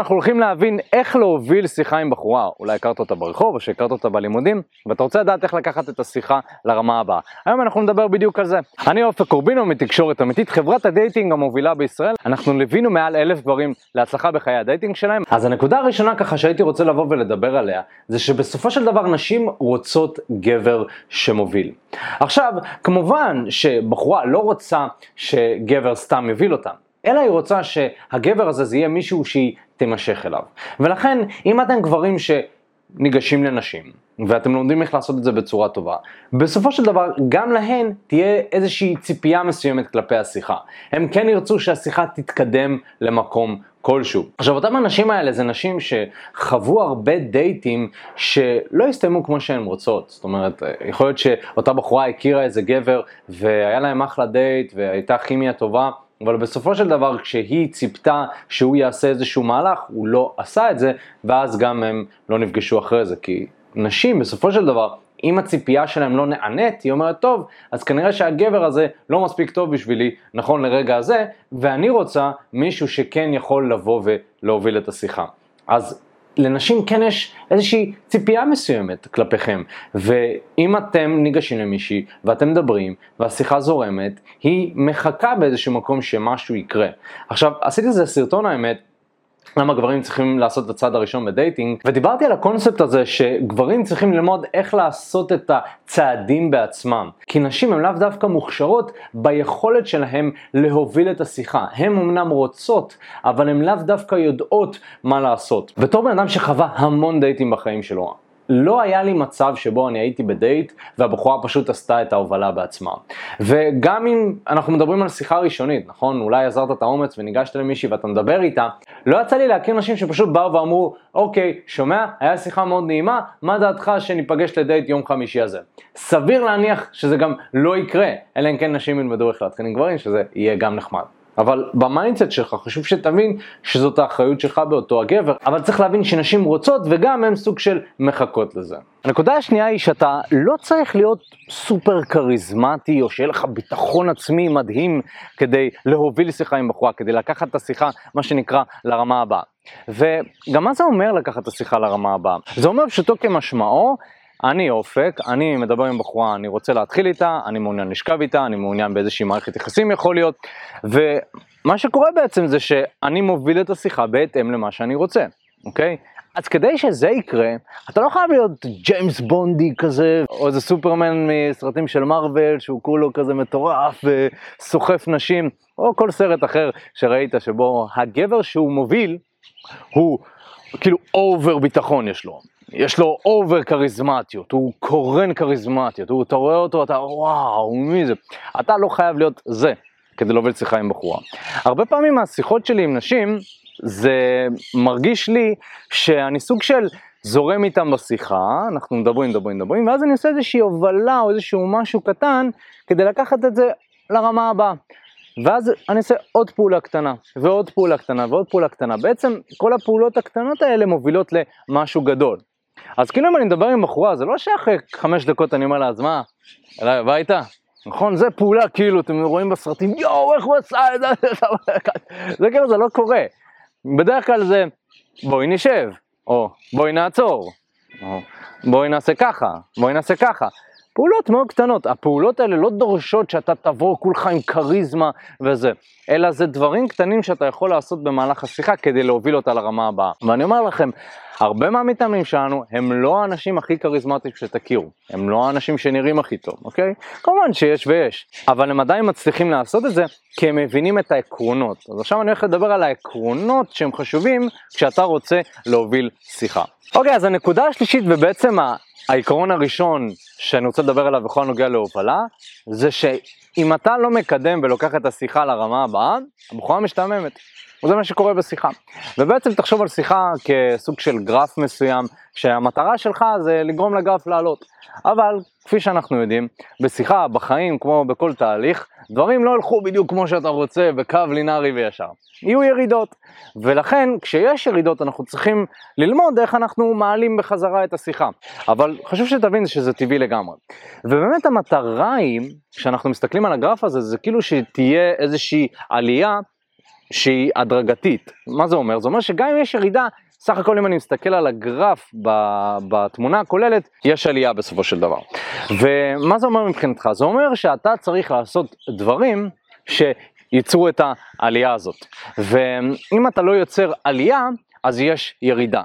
אנחנו הולכים להבין איך להוביל שיחה עם בחורה, אולי הכרת אותה ברחוב או שהכרת אותה בלימודים, ואתה רוצה לדעת איך לקחת את השיחה לרמה הבאה. היום אנחנו נדבר בדיוק על זה. אני אופק קורבינו מתקשורת אמיתית, חברת הדייטינג המובילה בישראל. אנחנו ליווינו מעל 1,000 גברים להצלחה בחיי הדייטינג שלהם. אז הנקודה הראשונה ככה שהייתי רוצה לבוא ולדבר עליה, זה שבסופו של דבר נשים רוצות גבר שמוביל. עכשיו, כמובן שבחורה לא רוצה שגבר סתם מוביל אותה, אלא היא רוצה שהגבר הזה זה יהיה מישהו שהיא תמשך אליו. ולכן, אם אתם גברים שניגשים לנשים, ואתם לומדים איך לעשות את זה בצורה טובה, בסופו של דבר, גם להן תהיה איזושהי ציפייה מסוימת כלפי השיחה. הם כן ירצו שהשיחה תתקדם למקום כלשהו. עכשיו, אותם הנשים האלה זה נשים שחוו הרבה דייטים שלא הסתיימו כמו שהן רוצות. זאת אומרת, יכול להיות שאותה בחורה הכירה איזה גבר, והיה להם אחלה דייט, והייתה כימיה טובה, אבל בסופו של דבר כשהיא ציפתה שהוא יעשה איזשהו מהלך, הוא לא עשה את זה, ואז גם הם לא נפגשו אחרי זה, כי נשים בסופו של דבר, אם הציפייה שלהם לא נענית, היא אומרת טוב, אז כנראה שהגבר הזה לא מספיק טוב בשבילי, נכון לרגע הזה, ואני רוצה מישהו שכן יכול לבוא ולהוביל את השיחה. אז לנשים כן יש איזושהי ציפייה מסוימת כלפיכם, ואם אתם ניגשים למישהי ואתם מדברים והשיחה זורמת, היא מחכה באיזשהו מקום שמשהו יקרה. עכשיו, עשיתי איזה סרטון האמת, למה גברים צריכים לעשות את הצעד הראשון בדייטינג, ודיברתי על הקונספט הזה שגברים צריכים ללמוד איך לעשות את הצעדים בעצמם, כי נשים הן לאו דווקא מוכשרות ביכולת שלהם להוביל את השיחה. הן אמנם רוצות, אבל הן לאו דווקא יודעות מה לעשות. בתור בן אדם שחווה המון דייטים בחיים שלו, לא היה לי מצב שבו אני הייתי בדייט והבחורה פשוט עשתה את ההובלה בעצמה. וגם אם אנחנו מדברים על שיחה ראשונית, נכון? אולי עזרת את האומץ וניגשת למישהי ואתה מדבר איתה, לא יצא לי להכיר נשים שפשוט באו ואמרו, אוקיי, שומע, היה שיחה מאוד נעימה, מה דעתך שניפגש לדייט יום חמישי הזה? סביר להניח שזה גם לא יקרה, אלא אם כן נשים ילמדו איך להתחיל עם גברים, שזה יהיה גם נחמד. אבל במיינדסט שלך חשוב שתבין שזאת האחריות שלך באותו הגבר, אבל צריך להבין שנשים רוצות וגם הם סוג של מחכות לזה. הנקודה השנייה היא שאתה לא צריך להיות סופר קריזמטי או שיהיה לך ביטחון עצמי מדהים כדי להוביל שיחה עם בחורה, כדי לקחת את השיחה מה שנקרא לרמה הבאה. וגם מה זה אומר לקחת את השיחה לרמה הבאה? זה אומר פשוטו כמשמעו, אני אופק, אני מדבר עם בחורה, אני רוצה להתחיל איתה, אני מעוניין לשכב איתה, אני מעוניין באיזושהי מערכת יחסים יכול להיות, ומה שקורה בעצם זה שאני מוביל את השיחה בהתאם למה שאני רוצה, אוקיי? אז כדי שזה יקרה, אתה לא חייב להיות ג'יימס בונדי כזה, או איזה סופרמן מסרטים של מרוול, שהוא כולו כזה מטורף וסוחף נשים, או כל סרט אחר שראית שבו הגבר שהוא מוביל, הוא כאילו אובר ביטחון יש לו. יש לו אובר קריזמטיות, הוא קורן קריזמטיות, אתה רואה אותו, אתה וואו, מי זה? אתה לא חייב להיות זה כדי להוביל שיחה עם בחורה. הרבה פעמים השיחות שלי עם נשים, זה מרגיש לי שאני סוג של זורם איתם בשיחה, אנחנו מדברים, ואז אני עושה איזושהי הובלה או איזשהו משהו קטן, כדי לקחת את זה לרמה הבאה. ואז אני עושה עוד פעולה קטנה, ועוד פעולה קטנה, ועוד פעולה קטנה. בעצם כל הפעולות הקטנות האלה מובילות למשהו גדול. אז כאילו אם אני מדבר עם בחורה, זה לא שאחרי 5 דקות אני אומר לה, אז מה? אליי הביתה? נכון? זה פעולה כאילו, אתם רואים בסרטים, יואו, איך הוא עשה את זה? זה כאילו, זה לא קורה. בדרך כלל זה, בואי נשב, או בואי נעצור, או בואי נעשה ככה, בואי נעשה ככה. פעולות מאוד קטנות, הפעולות האלה לא דורשות שאתה תבוא כולך עם קריזמה וזה, אלא זה דברים קטנים שאתה יכול לעשות במהלך השיחה כדי להוביל אותה לרמה הבאה. ואני אומר לכם, הרבה מהמתאמנים שלנו הם לא האנשים הכי קריזמטיים שתכירו, הם לא האנשים שנראים הכי טוב, אוקיי? כמובן שיש ויש, אבל הם עדיין מצליחים לעשות את זה כי הם מבינים את העקרונות. אז עכשיו אני הולך לדבר על העקרונות שהם חשובים כשאתה רוצה להוביל שיחה. אוקיי, אז הנקודה השלישית ובעצם העיקרון הראשון שאני רוצה לדבר עליו בכל הנוגע להובלה, זה שאם אתה לא מקדם ולוקח את השיחה לרמה הבאה, הבחורה משתעממת. וזה מה שקורה בשיחה. ובעצם תחשוב על שיחה כסוג של גרף מסוים, שהמטרה שלך זה לגרום לגרף לעלות. אבל כפי שאנחנו יודעים, בשיחה, בחיים, כמו בכל תהליך, דברים לא הלכו בדיוק כמו שאתה רוצה, בקו לינארי וישר. יהיו ירידות. ולכן, כשיש ירידות, אנחנו צריכים ללמוד איך אנחנו מעלים בחזרה את השיחה. אבל חשוב שתבין שזה טבעי לגמרי. ובאמת המטרה היא, כשאנחנו מסתכלים על הגרף הזה, זה כאילו שתהיה איזושהי עלייה, שהיא הדרגתית. מה זה אומר? זה אומר שגם אם יש ירידה, סך הכל אם אני מסתכל על הגרף בתמונה הכוללת, יש עלייה בסופו של דבר. ומה זה אומר מבחינתך? זה אומר שאתה צריך לעשות דברים שייצרו את העלייה הזאת. ואם אתה לא יוצר עלייה, אז יש ירידה.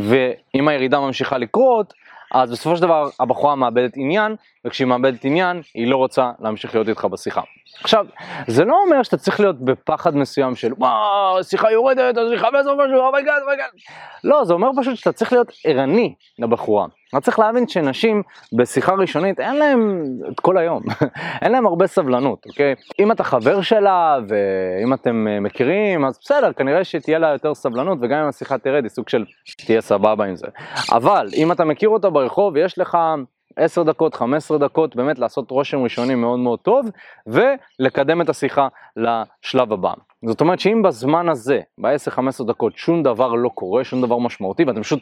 ואם הירידה ממשיכה לקרות, אז בסופו של דבר הבחורה מאבדת עניין, וכשהיא מאבדת עניין, היא לא רוצה להמשיך להיות איתך בשיחה. עכשיו, זה לא אומר שאתה צריך להיות בפחד מסוים של, וואו, השיחה יורדת, השיחה בסוף משהו, oh my God. לא, זה אומר פשוט שאתה צריך להיות ערני לבחורה. אתה צריך להבין שנשים בשיחה ראשונית, אין להם את כל היום, אין להם הרבה סבלנות, אוקיי? אם אתה חבר שלה, ואם אתם מכירים, אז בסדר, כנראה שתהיה לה יותר סבלנות, וגם אם השיחה תרד, היא סוג של תהיה סבבה עם זה. אבל, אם אתה מכיר אותה ברחוב, יש לך 10 דקות, 15 דקות, באמת לעשות רושם ראשוני מאוד מאוד טוב, ולקדם את השיחה לשלב הבא. זאת אומרת שאם בזמן הזה, ב-10-15 דקות, שום דבר לא קורה, שום דבר משמעותי, ואתם פשוט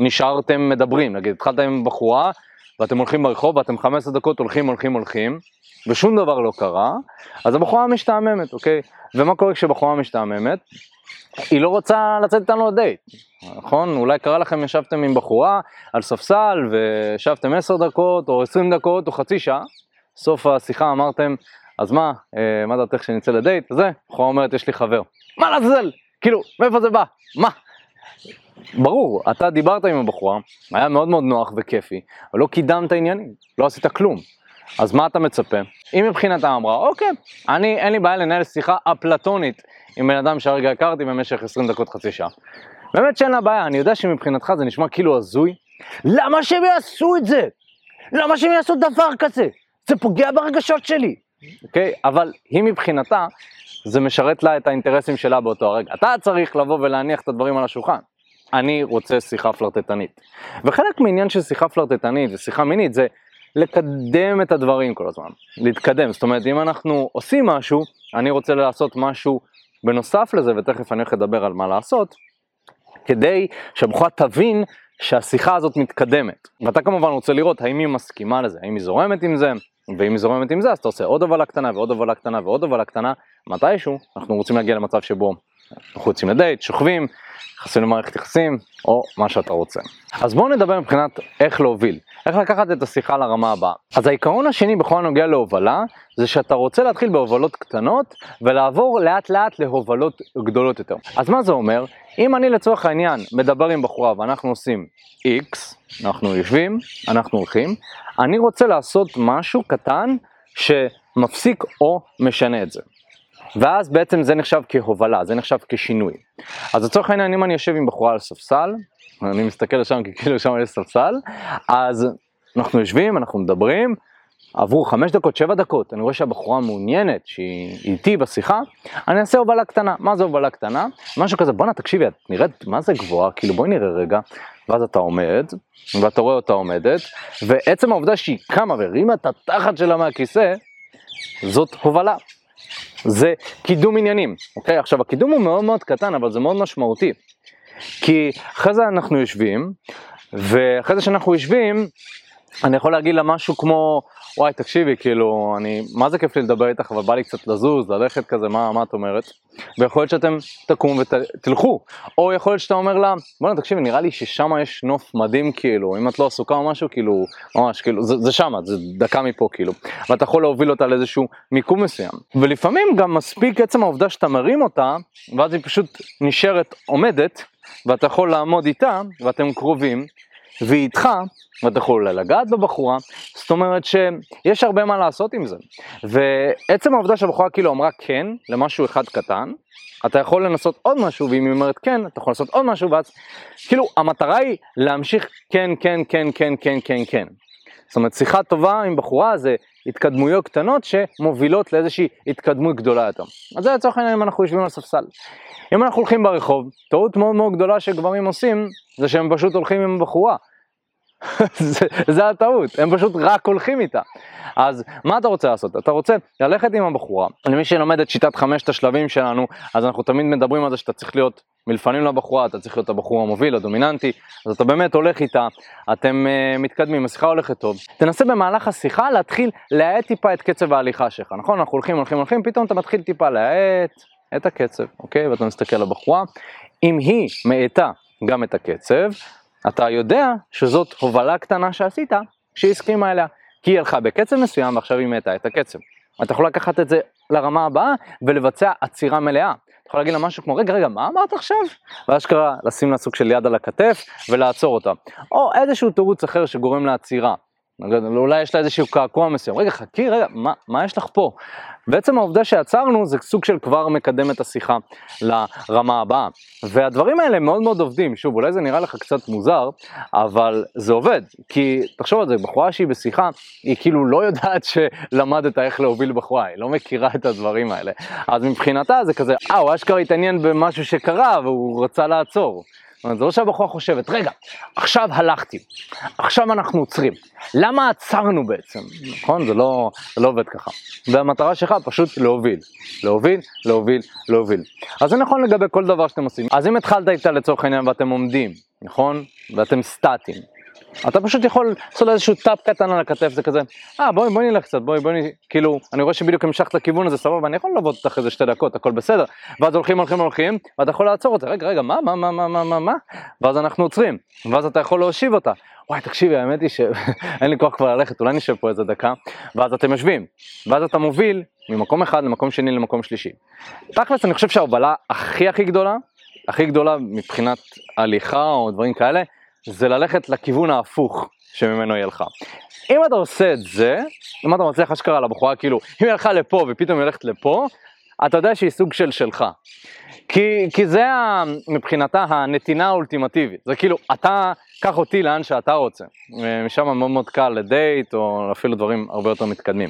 נשארתם מדברים, נגיד, התחלתם עם בחורה, ואתם הולכים ברחוב, ואתם 15 דקות הולכים, ושום דבר לא קרה, אז הבחורה משתעממת, אוקיי? ומה קורה כשבחורה משתעממת? היא לא רוצה לצאת איתנו לדייט, נכון? אולי קרה לכם, ישבתם עם בחורה על ספסל וישבתם 10 דקות או 20 דקות או חצי שעה, סוף השיחה אמרתם, אז מה דעתך שנצא לדייט? זה, בחורה אומרת, יש לי חבר. מה לעזאזל? כאילו, מאיפה זה בא? מה? ברור, אתה דיברת עם הבחורה, היה מאוד מאוד נוח וכיפי, אבל לא קידמת עניינים, לא עשית כלום. אז מה אתה מצפה? אם מבחינתה אמרה, אוקיי, אין לי בעיה לנהל שיחה אפלטונית עם בן אדם שהרגע הכרתי במשך 20 דקות חצי שעה. באמת שאין לה בעיה, אני יודע שמבחינתך זה נשמע כאילו הזוי. למה שהם יעשו את זה? למה שהם יעשו דבר כזה? זה פוגע ברגשות שלי. אוקיי, אבל היא מבחינתה, זה משרת לה את האינטרסים שלה באותו הרגע. אתה צריך לבוא ולהניח את הדברים על השולחן. אני רוצה שיחה פלרטטנית. וחלק מעניין של שיחה פלרטטנית ושיחה מינית זה לקדם את הדברים כל הזמן, להתקדם. זאת אומרת, אם אנחנו עושים משהו, אני רוצה לעשות משהו בנוסף לזה, ותכף אני הולך לדבר על מה לעשות, כדי שהבחורה תבין שהשיחה הזאת מתקדמת. ואתה כמובן רוצה לראות האם היא מסכימה לזה, האם היא זורמת עם זה, ואם היא זורמת עם זה, אז אתה עושה עוד הבלה קטנה ועוד הבלה קטנה ועוד הבלה קטנה. מתישהו אנחנו רוצים להגיע למצב שבו אנחנו יוצאים לדייט, שוכבים, חסים למערכת יחסים, או מה שאתה רוצה. אז בואו נדבר מבחינת איך להוביל, איך לקחת את השיחה לרמה הבאה. אז העיקרון השני בכל נוגע להובלה, זה שאתה רוצה להתחיל בהובלות קטנות, ולעבור לאט לאט להובלות גדולות יותר. אז מה זה אומר? אם אני לצורך העניין מדבר עם בחורה ואנחנו עושים X, אנחנו יושבים, אנחנו הולכים, אני רוצה לעשות משהו קטן שמפסיק או משנה את זה. ואז בעצם זה נחשב כהובלה, זה נחשב כשינוי. אז לצורך העניין, אם אני יושב עם בחורה על ספסל, אני מסתכל לשם כי כאילו שם יש ספסל, אז אנחנו יושבים, אנחנו מדברים, עברו 5 דקות, 7 דקות, אני רואה שהבחורה מעוניינת שהיא איתי בשיחה, אני אעשה הובלה קטנה. מה זה הובלה קטנה? משהו כזה, בוא תקשיבי, את נראית מה זה גבוהה, כאילו בואי נראה רגע, ואז אתה עומד, ואתה רואה אותה עומדת, ועצם העובדה שהיא קמה ורימה את התחת שלה מהכיסא, זאת הובלה. זה קידום עניינים, אוקיי? עכשיו, הקידום הוא מאוד מאוד קטן, אבל זה מאוד משמעותי. כי אחרי זה אנחנו יושבים, ואחרי זה שאנחנו יושבים, אני יכול להגיד לה משהו כמו, וואי, תקשיבי, כאילו, מה זה כיף לי לדבר איתך, אבל בא לי קצת לזוז, ללכת כזה, מה את אומרת? ויכול להיות שאתם תקום ותלכו, או יכול להיות שאתה אומר לה, בואו תקשיבי, נראה לי ששם יש נוף מדהים, כאילו, אם את לא עסוקה או משהו, כאילו, ממש, כאילו, זה שם, זה דקה מפה, כאילו, ואתה יכול להוביל אותה לאיזשהו מיקום מסוים. ולפעמים גם מספיק עצם העובדה שאתה מרים אותה, ואז היא פשוט נשארת עומדת, ואתה יכול לעמוד איתה, ואתם קרובים, והיא איתך, ואתה יכול לגעת בבחורה. זאת אומרת שיש הרבה מה לעשות עם זה. ועצם העובדה שהבחורה כאילו אמרה כן למשהו אחד קטן, אתה יכול לנסות עוד משהו, ואם היא אומרת כן, אתה יכול לעשות עוד משהו, ואז כאילו המטרה היא להמשיך כן, כן, כן, כן, כן, כן, כן. זאת אומרת, שיחה טובה עם בחורה זה התקדמויות קטנות שמובילות לאיזושהי התקדמות גדולה יותר. אז זה לצורך העניין אם אנחנו יושבים על ספסל. אם אנחנו הולכים ברחוב, טעות מאוד מאוד גדולה שגברים עושים, זה שהם פשוט הולכים עם הבחורה. זה הטעות, הם פשוט רק הולכים איתה. אז מה אתה רוצה לעשות? אתה רוצה ללכת עם הבחורה. למי שלומד את שיטת 5 השלבים שלנו, אז אנחנו תמיד מדברים על זה שאתה צריך להיות מלפנים לבחורה, אתה צריך להיות הבחור המוביל, הדומיננטי, אז אתה באמת הולך איתה, אתם מתקדמים, השיחה הולכת טוב. תנסה במהלך השיחה להתחיל להאט טיפה את קצב ההליכה שלך, נכון? אנחנו הולכים, פתאום אתה מתחיל טיפה להאט, את הקצב, אוקיי? ואתה מסתכל על הבחורה, אם היא מאטה גם את הקצב, אתה יודע שזאת הובלה קטנה שעשית, שהסכימה אליה, כי היא הלכה בקצב מסוים ועכשיו היא מאטה את הקצב. אתה יכול לקחת את זה לרמה הבאה ולבצע עצירה מלאה. אתה יכול להגיד לה משהו כמו, רגע, מה אמרת עכשיו? ואשכרה לשים לה סוג של יד על הכתף ולעצור אותה. או איזשהו תירוץ אחר שגורם לעצירה. אולי יש לה איזשהו קעקוע מסוים. רגע, חכי, רגע, מה יש לך פה? בעצם העובדה שעצרנו זה סוג של כבר מקדם את השיחה לרמה הבאה. והדברים האלה מאוד מאוד עובדים. שוב, אולי זה נראה לך קצת מוזר, אבל זה עובד. כי תחשוב על זה, בחורה שהיא בשיחה, היא כאילו לא יודעת שלמדת איך להוביל בחורה, היא לא מכירה את הדברים האלה. אז מבחינתה זה כזה, הוא אשכרה התעניין במשהו שקרה והוא רצה לעצור. זה לא שהבחורה חושבת, רגע, עכשיו הלכתי, עכשיו אנחנו עוצרים, למה עצרנו בעצם? נכון? זה לא עובד ככה. והמטרה שלך פשוט להוביל. אז זה נכון לגבי כל דבר שאתם עושים. אז אם התחלת איתה לצורך העניין ואתם עומדים, נכון? ואתם סטטים, אתה פשוט יכול לעשות איזשהו טאפ קטן על הכתף, זה כזה, בואי נלך קצת, בואי, כאילו, אני רואה שבדיוק המשכת לכיוון הזה, סבבה, אני יכול לעבוד אותך איזה 2 דקות, הכל בסדר, ואז הולכים, ואתה יכול לעצור את זה, רגע, מה, ואז אנחנו עוצרים, ואז אתה יכול להושיב אותה, וואי, תקשיבי, האמת היא שאין לי כוח כבר ללכת, אולי נשב פה איזה דקה, ואז אתם יושבים, ואז אתה מוביל ממקום אחד למקום שני למקום שלישי. תכלס, אני חושב שההובלה הכי גדולה מבחינת הליכה או דברים כאלה, זה ללכת לכיוון ההפוך שממנו היא הלכה. אם אתה עושה את זה, אם אתה מצליח אשכרה לבחורה, כאילו, אם היא הלכה לפה ופתאום היא הלכת לפה, אתה יודע שהיא סוג של שלך. כי זה מבחינתה הנתינה האולטימטיבית. זה כאילו, אתה, קח אותי לאן שאתה רוצה. משם מאוד מאוד קל לדייט, או אפילו דברים הרבה יותר מתקדמים.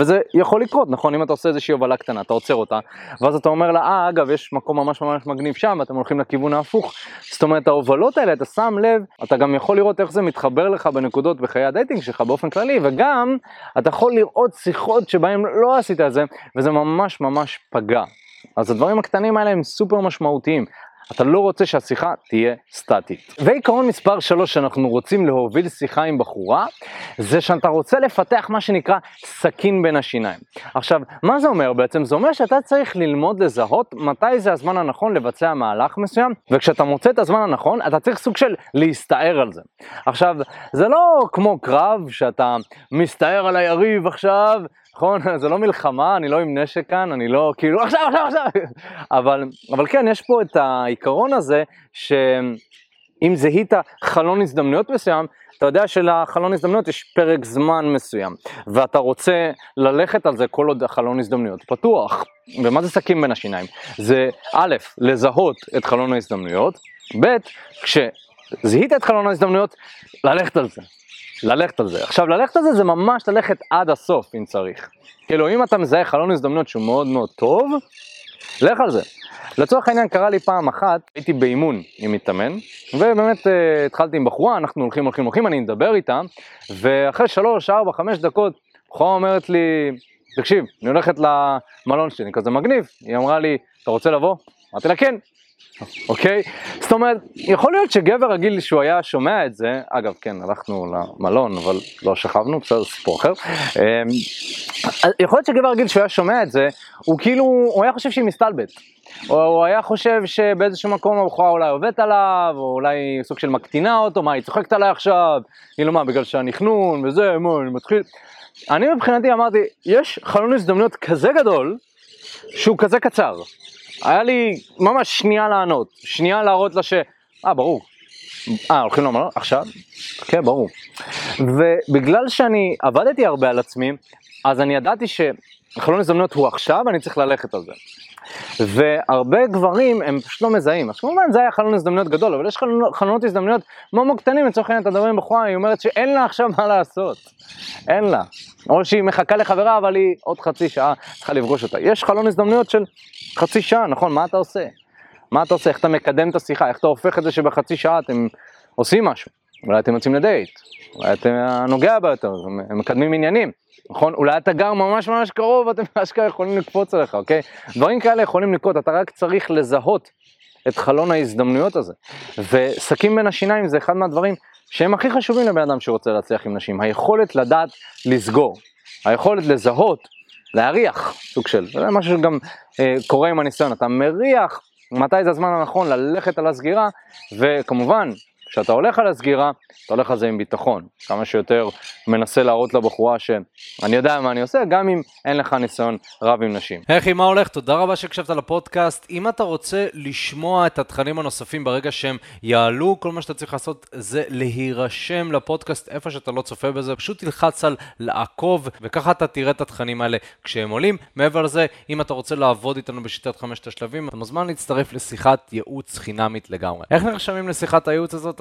וזה יכול לקרות, נכון? אם אתה עושה איזושהי הובלה קטנה, אתה עוצר אותה, ואז אתה אומר לה, אגב, יש מקום ממש מגניב שם, ואתם הולכים לכיוון ההפוך. זאת אומרת, ההובלות האלה, אתה שם לב, אתה גם יכול לראות איך זה מתחבר לך בנקודות בחיי הדייטינג שלך באופן כללי, וגם אתה יכול לראות שיחות שבהם לא עשית את זה, וזה ממש פגע. אז הדברים הקטנים האלה הם סופר משמעותיים. אתה לא רוצה שהשיחה תהיה סטטית. ועיקרון מספר 3 שאנחנו רוצים להוביל שיחה עם בחורה, זה שאתה רוצה לפתח מה שנקרא סכין בין השיניים. עכשיו, מה זה אומר בעצם? זה אומר שאתה צריך ללמוד לזהות מתי זה הזמן הנכון לבצע מהלך מסוים, וכשאתה מוצא את הזמן הנכון, אתה צריך סוג של להסתער על זה. עכשיו, זה לא כמו קרב שאתה מסתער על היריב עכשיו, נכון? זה לא מלחמה, אני לא עם נשק כאן, אני לא כאילו, עכשיו. אבל כן, יש פה את העיקרון הזה, שאם זהית חלון הזדמנויות מסוים, אתה יודע שלחלון הזדמנויות יש פרק זמן מסוים, ואתה רוצה ללכת על זה כל עוד החלון הזדמנויות פתוח. ומה זה סכין בין השיניים? זה א', לזהות את חלון ההזדמנויות, ב', כשזהית את חלון ההזדמנויות, ללכת על זה. עכשיו, ללכת על זה זה ממש ללכת עד הסוף, אם צריך. כאילו, אם אתה מזהה חלון הזדמנות שהוא מאוד מאוד טוב, לך על זה. לצורך העניין, קרה לי פעם אחת, הייתי באימון עם מתאמן, ובאמת התחלתי עם בחורה, אנחנו הולכים, אני מדבר איתה, ואחרי 3, 4, 5 דקות, בחורה אומרת לי, תקשיב, אני הולכת למלון שלי, אני כזה מגניב. היא אמרה לי, אתה רוצה לבוא? אמרתי לה, כן. אוקיי? זאת אומרת, יכול להיות שגבר רגיל שהוא היה שומע את זה, אגב, כן, הלכנו למלון, אבל לא שכבנו, בסדר, סיפור אחר. יכול להיות שגבר רגיל שהוא היה שומע את זה, הוא כאילו, הוא היה חושב שהיא מסתלבט. הוא היה חושב שבאיזשהו מקום הבחורה אולי עובדת עליו, או אולי סוג של מקטינה אותו, מה, היא צוחקת עליי עכשיו, כאילו מה, בגלל שהנכנון וזה, מה, אני מתחיל. אני מבחינתי אמרתי, יש חלון הזדמנויות כזה גדול, שהוא כזה קצר. היה לי ממש שנייה לענות, שנייה להראות לה ש... ברור. הולכים לומר, עכשיו? כן, ברור. ובגלל שאני עבדתי הרבה על עצמי, אז אני ידעתי שחלון הזדמנות הוא עכשיו, אני צריך ללכת על זה. והרבה גברים הם פשוט לא מזהים. אז כמובן זה היה חלון הזדמנויות גדול, אבל יש חלונות הזדמנויות מאוד קטנים, לצורך העניין, אתה מדברים בחורה, היא אומרת שאין לה עכשיו מה לעשות. אין לה. או שהיא מחכה לחברה, אבל היא עוד חצי שעה צריכה לפגוש אותה. יש חלון הזדמנויות של חצי שעה, נכון? מה אתה עושה? איך אתה מקדם את השיחה? איך אתה הופך את זה שבחצי שעה אתם עושים משהו? אולי אתם יוצאים לדייט, אולי אתם נוגע ביותר, הם מקדמים עניינים, נכון? אולי אתה גר ממש קרוב, אתם אשכרה יכולים לקפוץ עליך, אוקיי? דברים כאלה יכולים לקרות, אתה רק צריך לזהות את חלון ההזדמנויות הזה. וסכין בין השיניים זה אחד מהדברים שהם הכי חשובים לבן אדם שרוצה להצליח עם נשים. היכולת לדעת לסגור, היכולת לזהות להריח, סוג של, זה משהו שגם קורה עם הניסיון, אתה מריח מתי זה הזמן הנכון ללכת על הסגירה, וכמובן כשאתה הולך על הסגירה, אתה הולך על זה עם ביטחון, כמה שיותר מנסה להראות לבחורה שאני יודע מה אני עושה, גם אם אין לך ניסיון רב עם נשים. אחי, מה הולך? תודה רבה שקשבת לפודקאסט. אם אתה רוצה לשמוע את התכנים הנוספים ברגע שהם יעלו, כל מה שאתה צריך לעשות זה להירשם לפודקאסט איפה שאתה לא צופה בזה, פשוט תלחץ על לעקוב, וככה אתה תראה את התכנים האלה כשהם עולים. מעבר לזה, אם אתה רוצה לעבוד איתנו בשיטת 5 השלבים, אתה מוזמן להצטרף לשיחת ייעוץ חינמית לגמרי. איך נרשמים לשיחת הייעוץ הזאת?